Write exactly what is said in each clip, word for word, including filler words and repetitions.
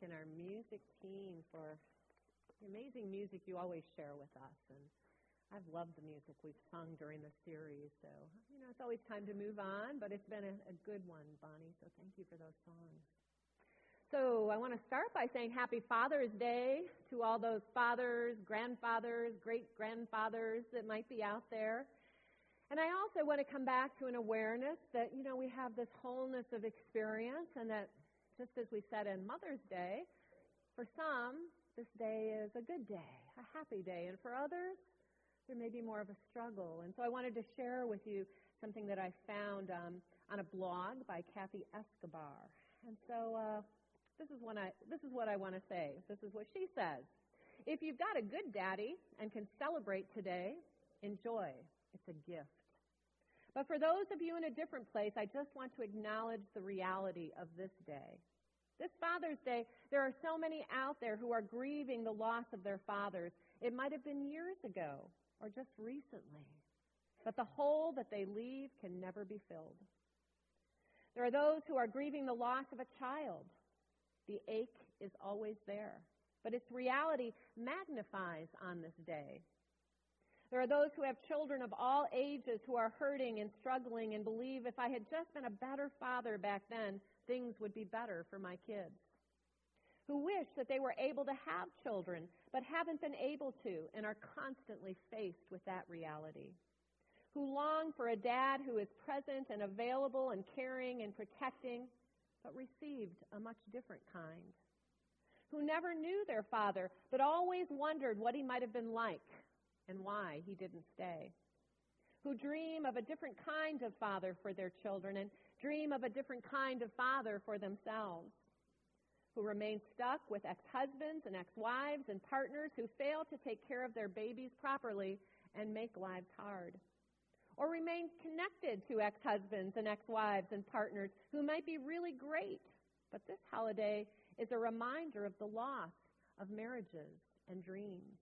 Eric and our music team for the amazing music you always share with us. And I've loved the music we've sung during the series. So, you know, it's always time to move on, but it's been a, a good one, Bonnie. So thank you for those songs. So I want to start by saying Happy Father's Day to all those fathers, grandfathers, great-grandfathers that might be out there. And I also want to come back to an awareness that, you know, we have this wholeness of experience, and that just as we said in Mother's Day, for some, this day is a good day, a happy day, and for others, there may be more of a struggle. And so I wanted to share with you something that I found um, on a blog by Kathy Escobar. And so uh, this is when I this is what I want to say. This is what she says. If you've got a good daddy and can celebrate today, enjoy. It's a gift. But for those of you in a different place, I just want to acknowledge the reality of this day. This Father's Day, there are so many out there who are grieving the loss of their fathers. It might have been years ago or just recently, but the hole that they leave can never be filled. There are those who are grieving the loss of a child. The ache is always there, but its reality magnifies on this day. There are those who have children of all ages who are hurting and struggling and believe, if I had just been a better father back then, things would be better for my kids. Who wish that they were able to have children, but haven't been able to and are constantly faced with that reality. Who long for a dad who is present and available and caring and protecting, but received a much different kind. Who never knew their father, but always wondered what he might have been like and why he didn't stay, who dream of a different kind of father for their children and dream of a different kind of father for themselves, who remain stuck with ex-husbands and ex-wives and partners who fail to take care of their babies properly and make lives hard, or remain connected to ex-husbands and ex-wives and partners who might be really great, but this holiday is a reminder of the loss of marriages and dreams,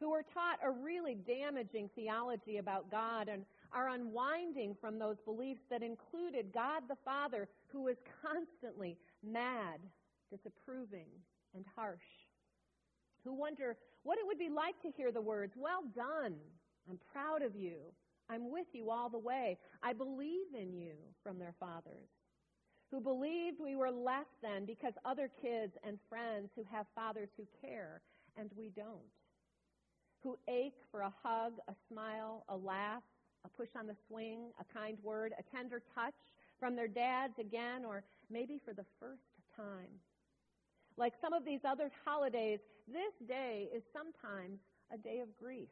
who were taught a really damaging theology about God and are unwinding from those beliefs that included God the Father, who was constantly mad, disapproving, and harsh, who wonder what it would be like to hear the words, well done, I'm proud of you, I'm with you all the way, I believe in you, from their fathers, who believed we were less than because other kids and friends who have fathers who care and we don't, who ache for a hug, a smile, a laugh, a push on the swing, a kind word, a tender touch from their dads again, or maybe for the first time. Like some of these other holidays, this day is sometimes a day of grief.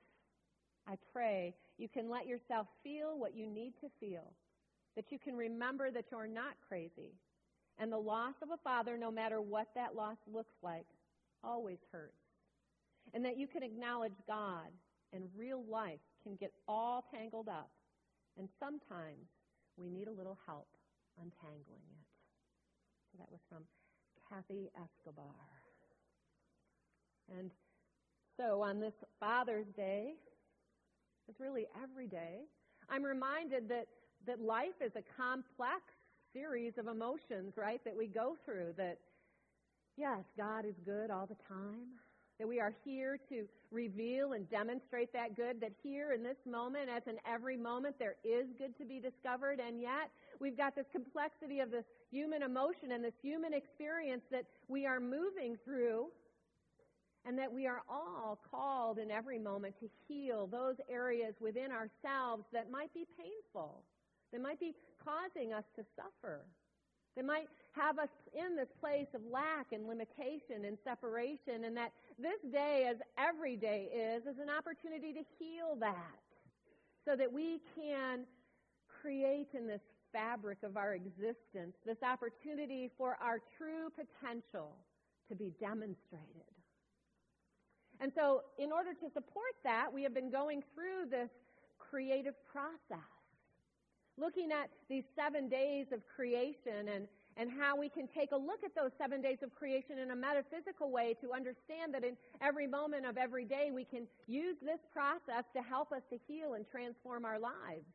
I pray you can let yourself feel what you need to feel, that you can remember that you're not crazy, and the loss of a father, no matter what that loss looks like, always hurts. And that you can acknowledge God and real life can get all tangled up. And sometimes we need a little help untangling it. So that was from Kathy Escobar. And so on this Father's Day, it's really every day, I'm reminded that, that life is a complex series of emotions, right, that we go through. That, yes, God is good all the time. That we are here to reveal and demonstrate that good, that here in this moment, as in every moment, there is good to be discovered, and yet we've got this complexity of this human emotion and this human experience that we are moving through, and that we are all called in every moment to heal those areas within ourselves that might be painful, that might be causing us to suffer, that might have us in this place of lack and limitation and separation, and that this day, as every day is, is an opportunity to heal that so that we can create in this fabric of our existence this opportunity for our true potential to be demonstrated. And so in order to support that, we have been going through this creative process, looking at these seven days of creation and and how we can take a look at those seven days of creation in a metaphysical way to understand that in every moment of every day we can use this process to help us to heal and transform our lives.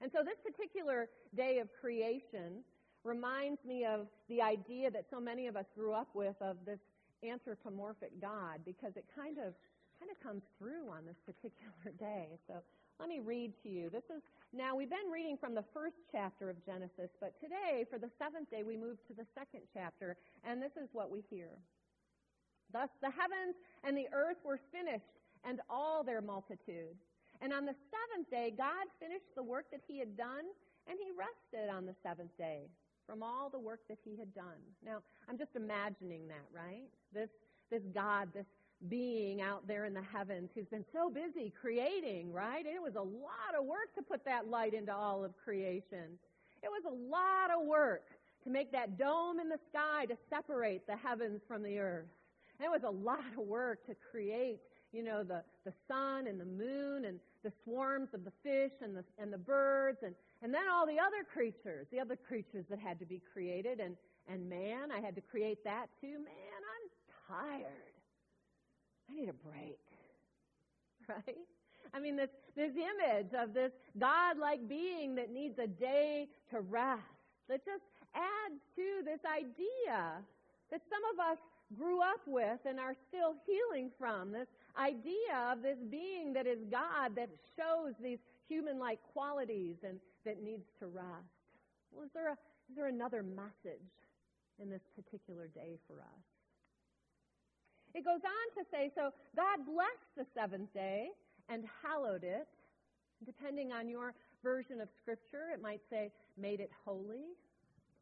And so this particular day of creation reminds me of the idea that so many of us grew up with of this anthropomorphic God, because it kind of kind of comes through on this particular day. So let me read to you. This is, now we've been reading from the first chapter of Genesis, but today, for the seventh day, we move to the second chapter, and this is what we hear. Thus the heavens and the earth were finished, and all their multitude. And on the seventh day, God finished the work that he had done, and he rested on the seventh day from all the work that he had done. Now, I'm just imagining that, right? This this God, this being out there in the heavens who's been so busy creating, right? And it was a lot of work to put that light into all of creation. It was a lot of work to make that dome in the sky to separate the heavens from the earth. And it was a lot of work to create, you know, the, the sun and the moon and the swarms of the fish and the and the birds and, and then all the other creatures, the other creatures that had to be created. And, and man, I had to create that too. Man, I'm tired. I need a break, right? I mean, this, this image of this God-like being that needs a day to rest, that just adds to this idea that some of us grew up with and are still healing from, this idea of this being that is God, that shows these human-like qualities and that needs to rest. Well, is there, a, is there another message in this particular day for us? It goes on to say, so God blessed the seventh day and hallowed it. Depending on your version of Scripture, it might say made it holy,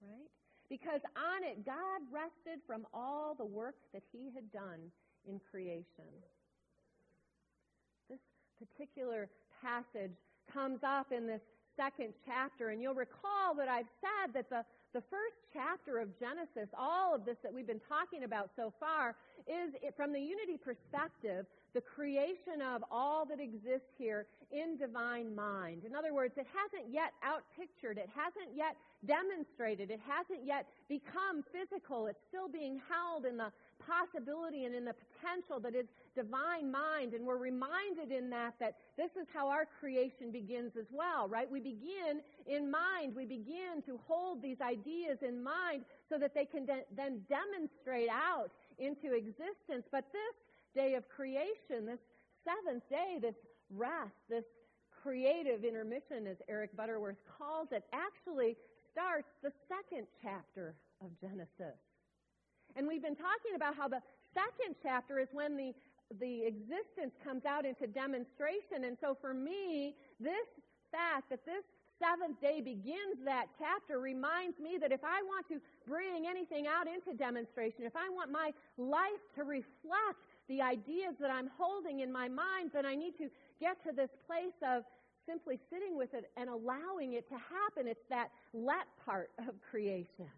right? Because on it, God rested from all the work that he had done in creation. This particular passage comes up in this second chapter, and you'll recall that I've said that the, the first chapter of Genesis, all of this that we've been talking about so far, is it, from the unity perspective, the creation of all that exists here in divine mind. In other words, it hasn't yet outpictured, it hasn't yet demonstrated, it hasn't yet become physical. It's still being held in the possibility and in the potential that is divine mind. And we're reminded in that that this is how our creation begins as well, right? We begin in mind. We begin to hold these ideas in mind so that they can de- then demonstrate out into existence. But this day of creation, this seventh day, this rest, this creative intermission, as Eric Butterworth calls it, actually starts the second chapter of Genesis. And we've been talking about how the second chapter is when the, the existence comes out into demonstration. And so for me, this fact that this seventh day begins that chapter reminds me that if I want to bring anything out into demonstration, if I want my life to reflect the ideas that I'm holding in my mind, then I need to get to this place of simply sitting with it and allowing it to happen. It's that let part of creation.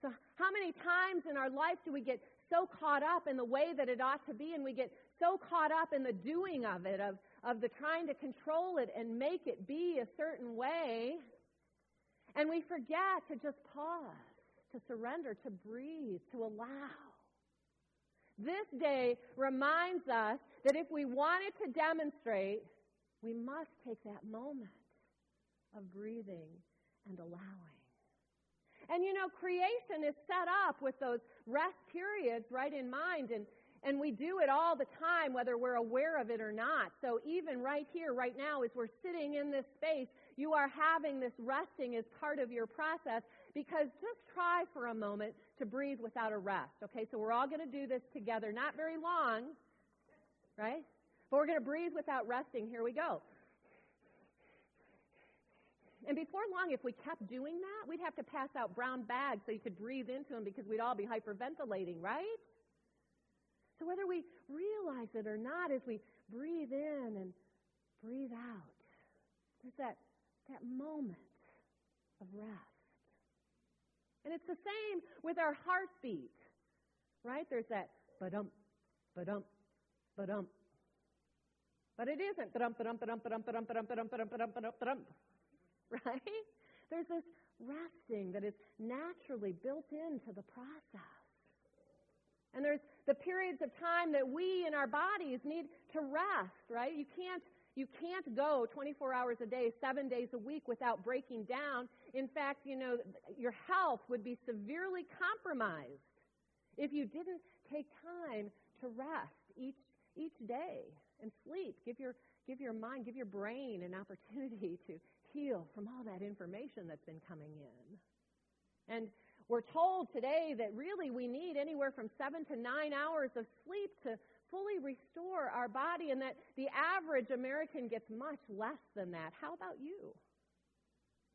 So how many times in our life do we get so caught up in the way that it ought to be, and we get so caught up in the doing of it, of, of the trying to control it and make it be a certain way, and we forget to just pause, to surrender, to breathe, to allow. This day reminds us that if we want it to demonstrate, we must take that moment of breathing and allowing. And, you know, creation is set up with those rest periods right in mind, and, and we do it all the time, whether we're aware of it or not. So even right here, right now, as we're sitting in this space, you are having this resting as part of your process, because just try for a moment to breathe without a rest, okay? So we're all going to do this together, not very long, right? But we're going to breathe without resting. Here we go. And before long, if we kept doing that, we'd have to pass out brown bags so you could breathe into them, because we'd all be hyperventilating, right? So whether we realize it or not, as we breathe in and breathe out, there's that, that moment of rest. And it's the same with our heartbeat, right? There's that ba-dump, ba-dump, ba-dump. But it isn't ba-dump, ba-dump, ba-dump, ba-dump, ba-dump, ba-dump, ba-dump, ba-dump, ba-dump, ba-dump, ba-dump. Right? There's this resting that is naturally built into the process. And there's the periods of time that we in our bodies need to rest, right? You can't, you can't go twenty-four hours a day, seven days a week without breaking down In fact, you know, your health would be severely compromised if you didn't take time to rest each each day and sleep. Give your give your mind, give your brain an opportunity to heal from all that information that's been coming in. And we're told today that really we need anywhere from seven to nine hours of sleep to fully restore our body, and that the average American gets much less than that. How about you?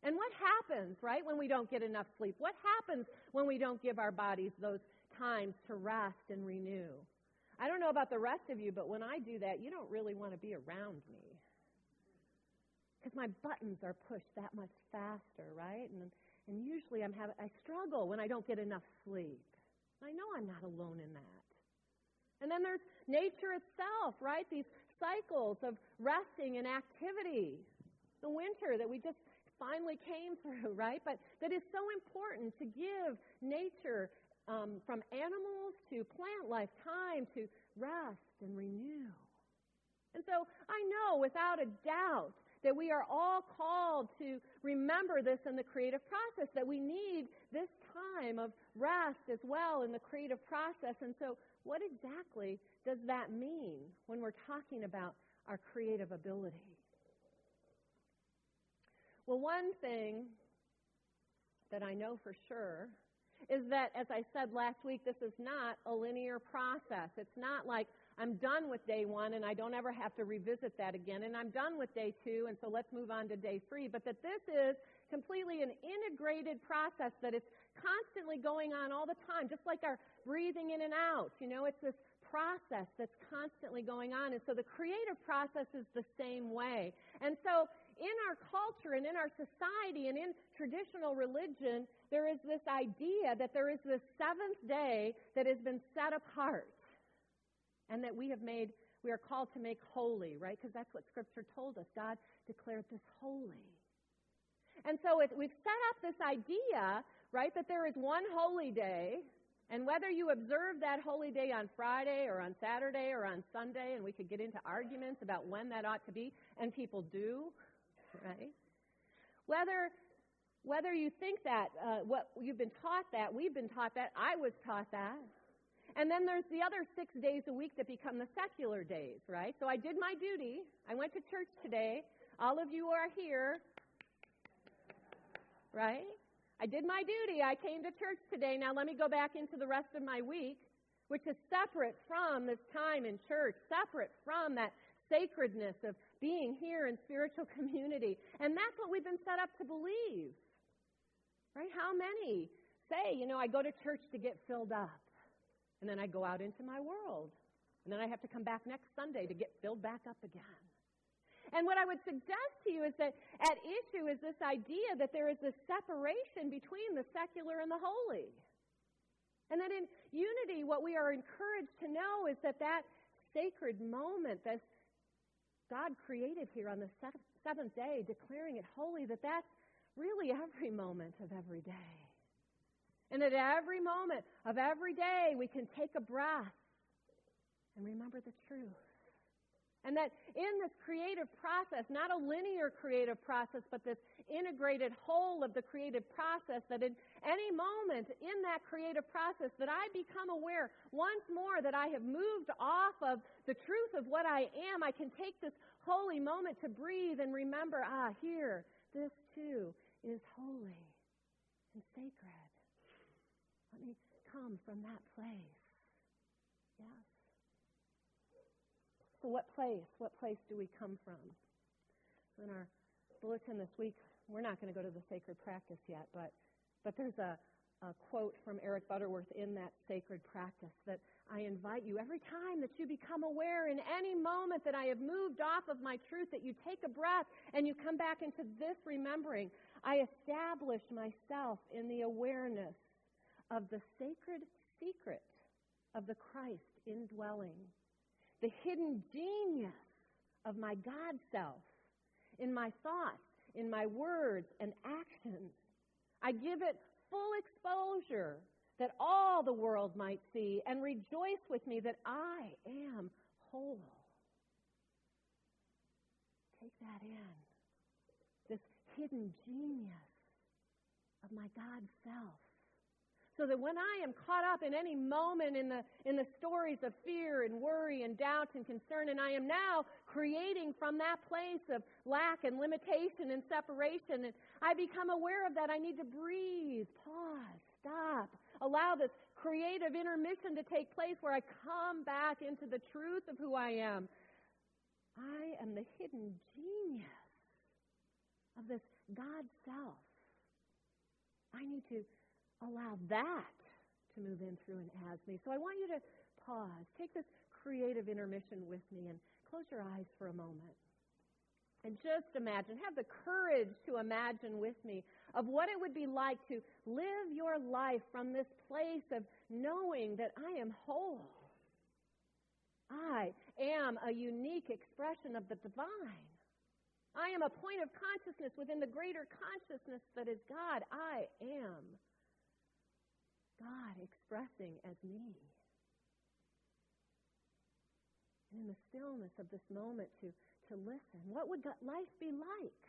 And what happens, right, when we don't get enough sleep? What happens when we don't give our bodies those times to rest and renew? I don't know about the rest of you, but when I do that, you don't really want to be around me, because my buttons are pushed that much faster, right? And and usually I'm having I struggle when I don't get enough sleep. I know I'm not alone in that. And then there's nature itself, right? These cycles of resting and activity. The winter that we just finally came through, right? But that is so important to give nature, um, from animals to plant life, time to rest and renew. And so I know without a doubt that we are all called to remember this in the creative process, that we need this time of rest as well in the creative process. And so what exactly does that mean when we're talking about our creative ability? Well, one thing that I know for sure is that, as I said last week, this is not a linear process. It's not like I'm done with day one and I don't ever have to revisit that again, and I'm done with day two and so let's move on to day three, but that this is completely an integrated process, that it's constantly going on all the time, just like our breathing in and out. You know, it's this process that's constantly going on, and so the creative process is the same way. And so in our culture and in our society and in traditional religion, there is this idea that there is this seventh day that has been set apart, and that we have made, we are called to make holy, right? Because that's what Scripture told us. God declared this holy. And so it, we've set up this idea, right, that there is one holy day, and whether you observe that holy day on Friday or on Saturday or on Sunday, and we could get into arguments about when that ought to be, and people do, right? Whether whether you think that, uh, what you've been taught that, we've been taught that, I was taught that. And then there's the other six days a week that become the secular days, right? So I did my duty. I went to church today. All of you are here, right? I did my duty. I came to church today. Now let me go back into the rest of my week, which is separate from this time in church, separate from that sacredness of being here in spiritual community. And that's what we've been set up to believe, right? How many say, you know, I go to church to get filled up, and then I go out into my world, and then I have to come back next Sunday to get filled back up again. And what I would suggest to you is that at issue is this idea that there is this separation between the secular and the holy. And that in unity, what we are encouraged to know is that that sacred moment that God created here on the seventh day, declaring it holy, that that's really every moment of every day. And at every moment of every day, we can take a breath and remember the truth. And that in this creative process, not a linear creative process, but this integrated whole of the creative process, that in any moment in that creative process that I become aware once more that I have moved off of the truth of what I am, I can take this holy moment to breathe and remember, ah, here, this too is holy and sacred. Let me come from that place. Yes. So what place? What place do we come from? So in our bulletin this week, we're not going to go to the sacred practice yet, but but there's a, a quote from Eric Butterworth in that sacred practice that I invite you, every time that you become aware in any moment that I have moved off of my truth, that you take a breath and you come back into this remembering. I establish myself in the awareness of the sacred secret of the Christ indwelling, the hidden genius of my God self in my thoughts, in my words and actions. I give it full exposure that all the world might see and rejoice with me that I am whole. Take that in, this hidden genius of my God self. So that when I am caught up in any moment in the in the stories of fear and worry and doubt and concern, and I am now creating from that place of lack and limitation and separation, and I become aware of that, I need to breathe, pause, stop, allow this creative intermission to take place where I come back into the truth of who I am. I am the hidden genius of this God self. I need to allow that to move in through and as me. So I want you to pause. Take this creative intermission with me and close your eyes for a moment. And just imagine, have the courage to imagine with me of what it would be like to live your life from this place of knowing that I am whole. I am a unique expression of the divine. I am a point of consciousness within the greater consciousness that is God. I am God expressing as me. And in the stillness of this moment to, to listen, what would that life be like?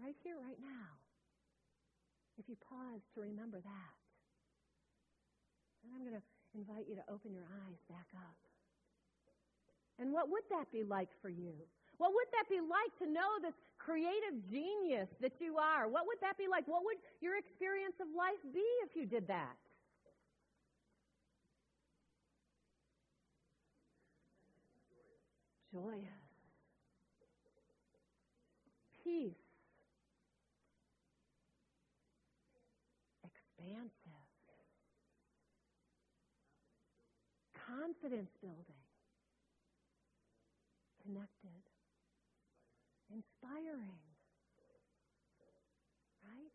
Right here, right now. If you pause to remember that. And I'm going to invite you to open your eyes back up. And what would that be like for you? What would that be like to know this creative genius that you are? What would that be like? What would your experience of life be if you did that? Joyous. Peace. Expansive. Confidence building. Connected, inspiring, right?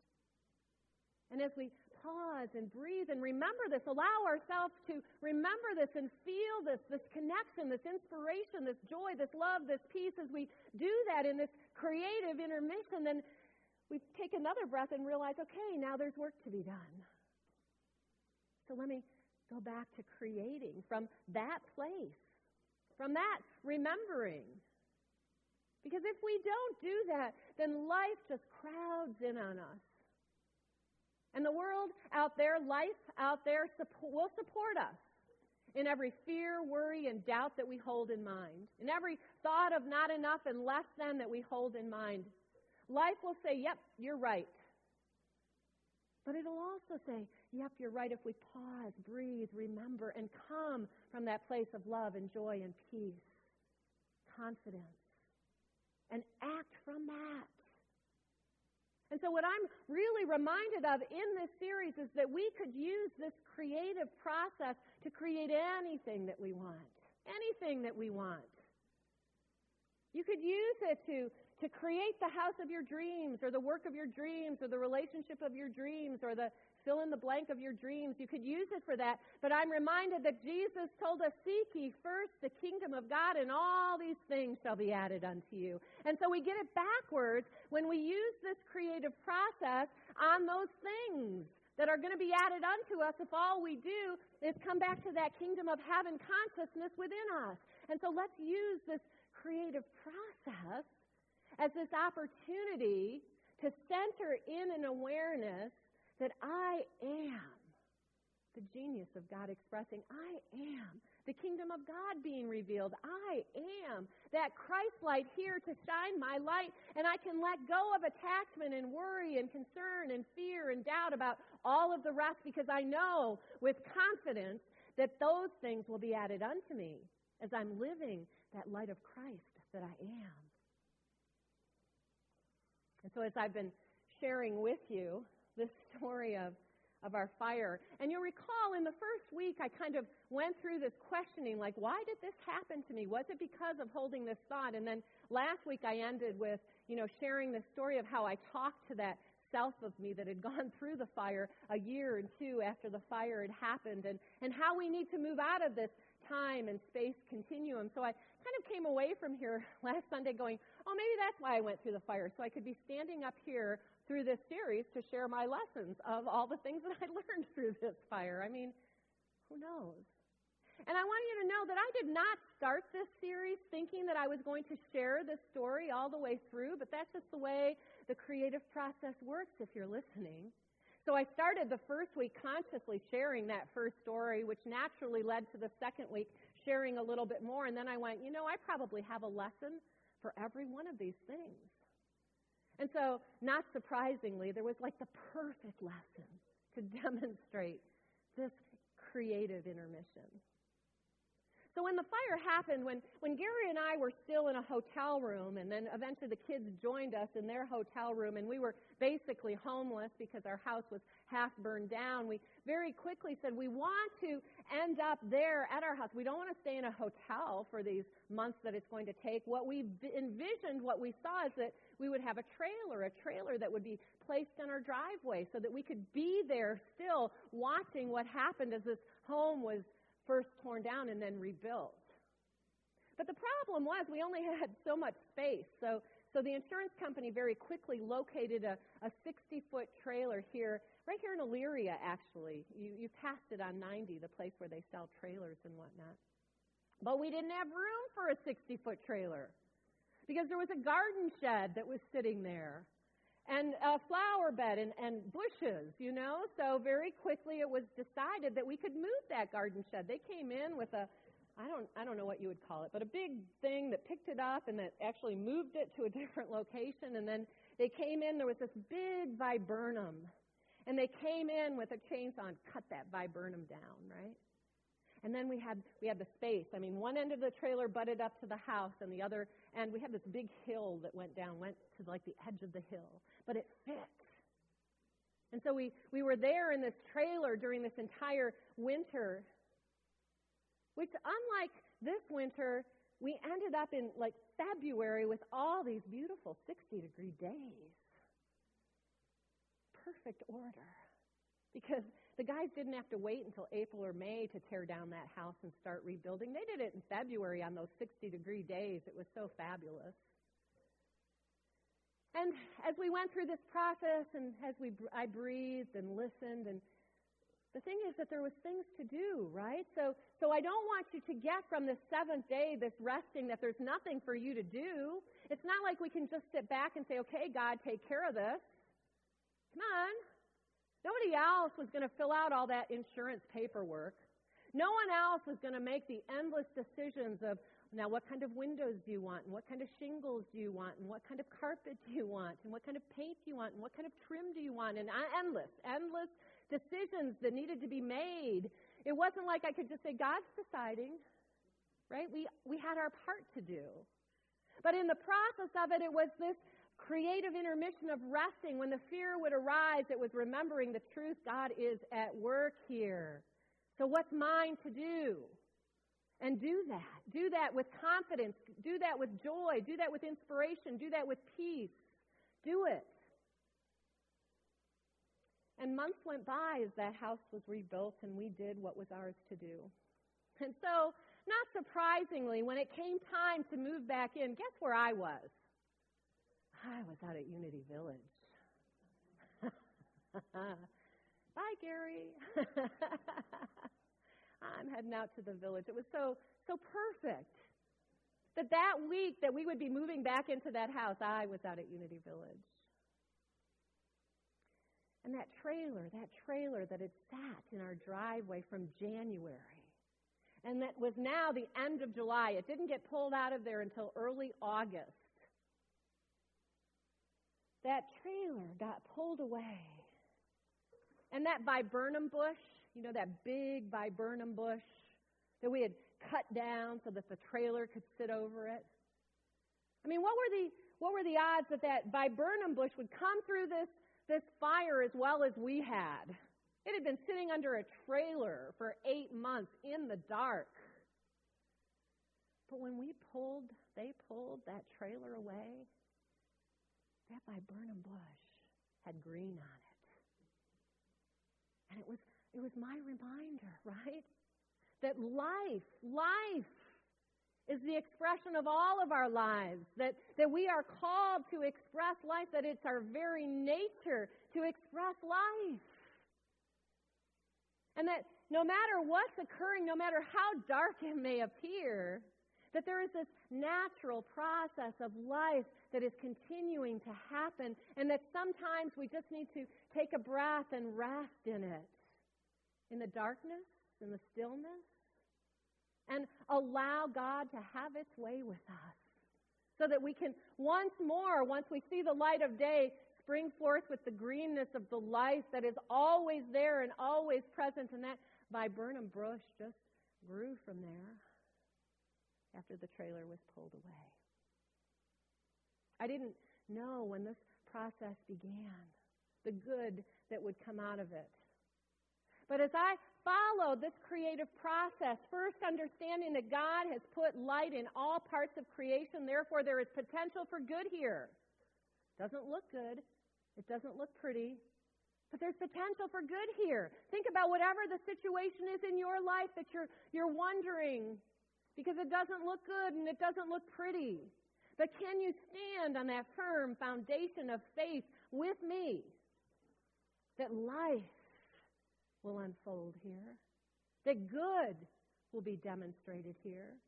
And as we pause and breathe and remember this, allow ourselves to remember this and feel this, this connection, this inspiration, this joy, this love, this peace, as we do that in this creative intermission, then we take another breath and realize, okay, now there's work to be done. So let me go back to creating from that place. From that, remembering. Because if we don't do that, then life just crowds in on us. And the world out there, life out there, support, will support us in every fear, worry, and doubt that we hold in mind. In every thought of not enough and less than that we hold in mind. Life will say, yep, you're right. But it'll also say, yep, you're right, if we pause, breathe, remember, and come from that place of love and joy and peace, confidence, and act from that. And so what I'm really reminded of in this series is that we could use this creative process to create anything that we want, anything that we want. You could use it to To create the house of your dreams, or the work of your dreams, or the relationship of your dreams, or the fill in the blank of your dreams. You could use it for that. But I'm reminded that Jesus told us, seek ye first the kingdom of God, and all these things shall be added unto you. And so we get it backwards when we use this creative process on those things that are going to be added unto us if all we do is come back to that kingdom of heaven consciousness within us. And so let's use this creative process as this opportunity to center in an awareness that I am the genius of God expressing. I am the kingdom of God being revealed. I am that Christ light here to shine my light, and I can let go of attachment and worry and concern and fear and doubt about all of the rest, because I know with confidence that those things will be added unto me as I'm living that light of Christ that I am. And so as I've been sharing with you this story of, of our fire, and you'll recall in the first week I kind of went through this questioning, like, why did this happen to me? Was it because of holding this thought? And then last week I ended with, you know, sharing the story of how I talked to that self of me that had gone through the fire a year and two after the fire had happened, and, and how we need to move out of this time and space continuum. So I kind of came away from here last Sunday going, oh, maybe that's why I went through the fire, so I could be standing up here through this series to share my lessons of all the things that I learned through this fire. I mean, who knows? And I want you to know that I did not start this series thinking that I was going to share this story all the way through, but that's just the way the creative process works if you're listening. So I started the first week consciously sharing that first story, which naturally led to the second week sharing a little bit more. And then I went, you know, I probably have a lesson for every one of these things. And so, not surprisingly, there was like the perfect lesson to demonstrate this creative intermission. So when the fire happened, when, when Gary and I were still in a hotel room, and then eventually the kids joined us in their hotel room, and we were basically homeless because our house was half burned down, we very quickly said, we want to end up there at our house. We don't want to stay in a hotel for these months that it's going to take. What we envisioned, what we saw is that we would have a trailer, a trailer that would be placed in our driveway so that we could be there still watching what happened as this home was first torn down and then rebuilt. But the problem was we only had so much space. So, so the insurance company very quickly located a sixty-foot trailer here, right here in Elyria, actually. You, you passed it on ninety, the place where they sell trailers and whatnot. But we didn't have room for a sixty-foot trailer because there was a garden shed that was sitting there and a flower bed and, and bushes, you know. So very quickly it was decided that we could move that garden shed. They came in with a, I don't, I don't know what you would call it, but a big thing that picked it up and that actually moved it to a different location. And then they came in, there was this big viburnum, and they came in with a chainsaw and cut that viburnum down, right? And then we had we had the space. I mean, one end of the trailer butted up to the house, and the other end, we had this big hill that went down, went to like the edge of the hill. But it fit. And so we, we were there in this trailer during this entire winter, which unlike this winter, we ended up in like February with all these beautiful sixty-degree days. Perfect order. Because the guys didn't have to wait until April or May to tear down that house and start rebuilding. They did it in February on those sixty-degree days. It was so fabulous. And as we went through this process and as we I breathed and listened, and the thing is that there was things to do, right? So, so I don't want you to get from the seventh day, this resting, that there's nothing for you to do. It's not like we can just sit back and say, okay, God, take care of this. Come on. Nobody else was going to fill out all that insurance paperwork. No one else was going to make the endless decisions of, now what kind of windows do you want, and what kind of shingles do you want, and what kind of carpet do you want, and what kind of paint do you want, and what kind of trim do you want, and endless, endless decisions that needed to be made. It wasn't like I could just say, God's deciding, right? We, we had our part to do. But in the process of it, it was this creative intermission of resting. When the fear would arise, it was remembering the truth. God is at work here. So what's mine to do? And do that. Do that with confidence. Do that with joy. Do that with inspiration. Do that with peace. Do it. And months went by as that house was rebuilt, and we did what was ours to do. And so, not surprisingly, when it came time to move back in, guess where I was? I was out at Unity Village. Bye, Gary. I'm heading out to the village. It was so, so perfect that that week that we would be moving back into that house, I was out at Unity Village. And that trailer, that trailer that had sat in our driveway from January, and that was now the end of July. It didn't get pulled out of there until early August. That trailer got pulled away. And that viburnum bush, you know, that big viburnum bush that we had cut down so that the trailer could sit over it. I mean, what were the what were the odds that that viburnum bush would come through this, this fire as well as we had? It had been sitting under a trailer for eight months in the dark. But when we pulled, they pulled that trailer away, that viburnum bush had green on it. And it was it was my reminder, right? That life, life is the expression of all of our lives, that, that we are called to express life, that it's our very nature to express life. And that no matter what's occurring, no matter how dark it may appear, that there is this natural process of life that is continuing to happen, and that sometimes we just need to take a breath and rest in it, in the darkness, in the stillness, and allow God to have its way with us, so that we can once more, once we see the light of day, spring forth with the greenness of the life that is always there and always present, and that viburnum bush just grew from there after the trailer was pulled away. I didn't know when this process began the good that would come out of it. But as I followed this creative process, first understanding that God has put light in all parts of creation, therefore there is potential for good here. Doesn't look good. It doesn't look pretty. But there's potential for good here. Think about whatever the situation is in your life that you're you're wondering, because it doesn't look good and it doesn't look pretty. But can you stand on that firm foundation of faith with me that life will unfold here, that good will be demonstrated here?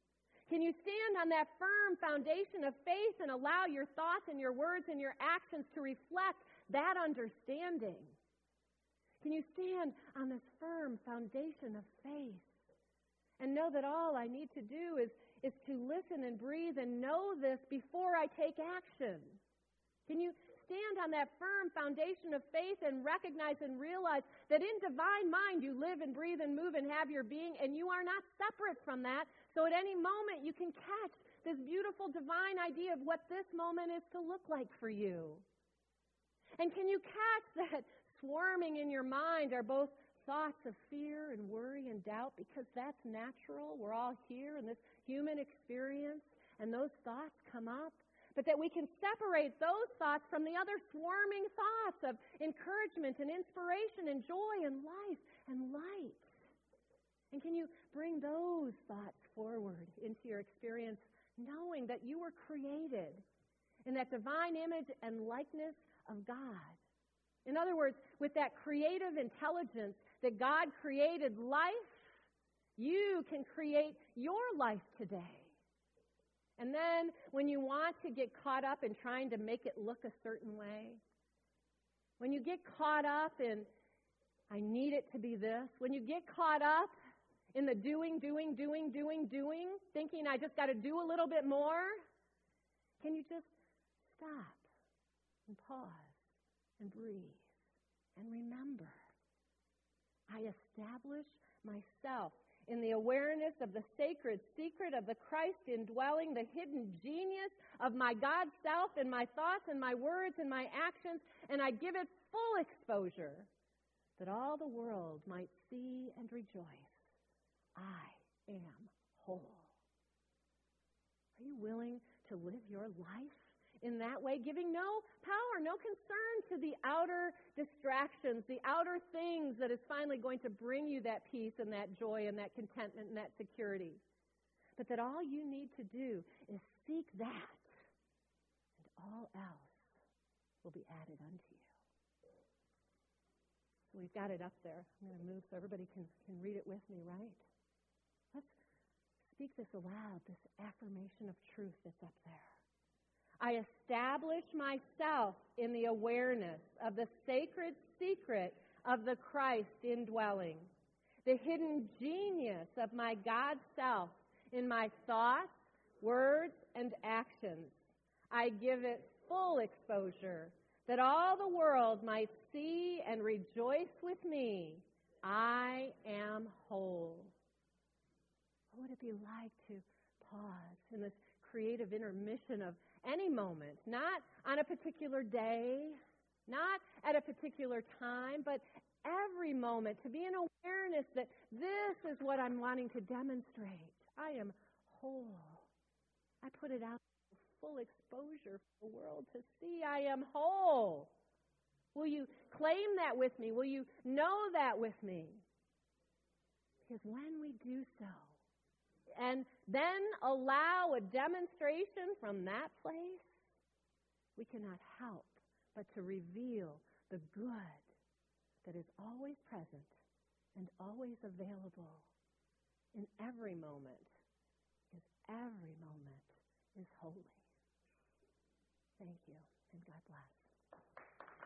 Can you stand on that firm foundation of faith and allow your thoughts and your words and your actions to reflect that understanding? Can you stand on this firm foundation of faith and know that all I need to do is, is to listen and breathe and know this before I take action? Can you stand on that firm foundation of faith and recognize and realize that in divine mind you live and breathe and move and have your being, and you are not separate from that, so at any moment you can catch this beautiful divine idea of what this moment is to look like for you? And can you catch that swarming in your mind are both thoughts of fear and worry and doubt, because that's natural. We're all here in this human experience, and those thoughts come up. But that we can separate those thoughts from the other swarming thoughts of encouragement and inspiration and joy and life and light. And can you bring those thoughts forward into your experience, knowing that you were created in that divine image and likeness of God? In other words, with that creative intelligence that God created life, you can create your life today. And then when you want to get caught up in trying to make it look a certain way, when you get caught up in, I need it to be this, when you get caught up in the doing, doing, doing, doing, doing, thinking I just got to do a little bit more, can you just stop and pause and breathe and remember, I establish myself in the awareness of the sacred secret of the Christ indwelling, the hidden genius of my God self in my thoughts and my words and my actions, and I give it full exposure that all the world might see and rejoice. I am whole. Are you willing to live your life in that way, giving no power, no concern to the outer distractions, the outer things that is finally going to bring you that peace and that joy and that contentment and that security? But that all you need to do is seek that, and all else will be added unto you. So we've got it up there. I'm going to move so everybody can, can read it with me, right? Let's speak this aloud, this affirmation of truth that's up there. I establish myself in the awareness of the sacred secret of the Christ indwelling, the hidden genius of my God self in my thoughts, words, and actions. I give it full exposure that all the world might see and rejoice with me. I am whole. What would it be like to pause in this creative intermission of any moment, not on a particular day, not at a particular time, but every moment, to be in awareness that this is what I'm wanting to demonstrate. I am whole. I put it out for full exposure for the world to see. I am whole. Will you claim that with me? Will you know that with me? Because when we do so, and then allow a demonstration from that place, we cannot help but to reveal the good that is always present and always available in every moment, because every moment is holy. Thank you, and God bless.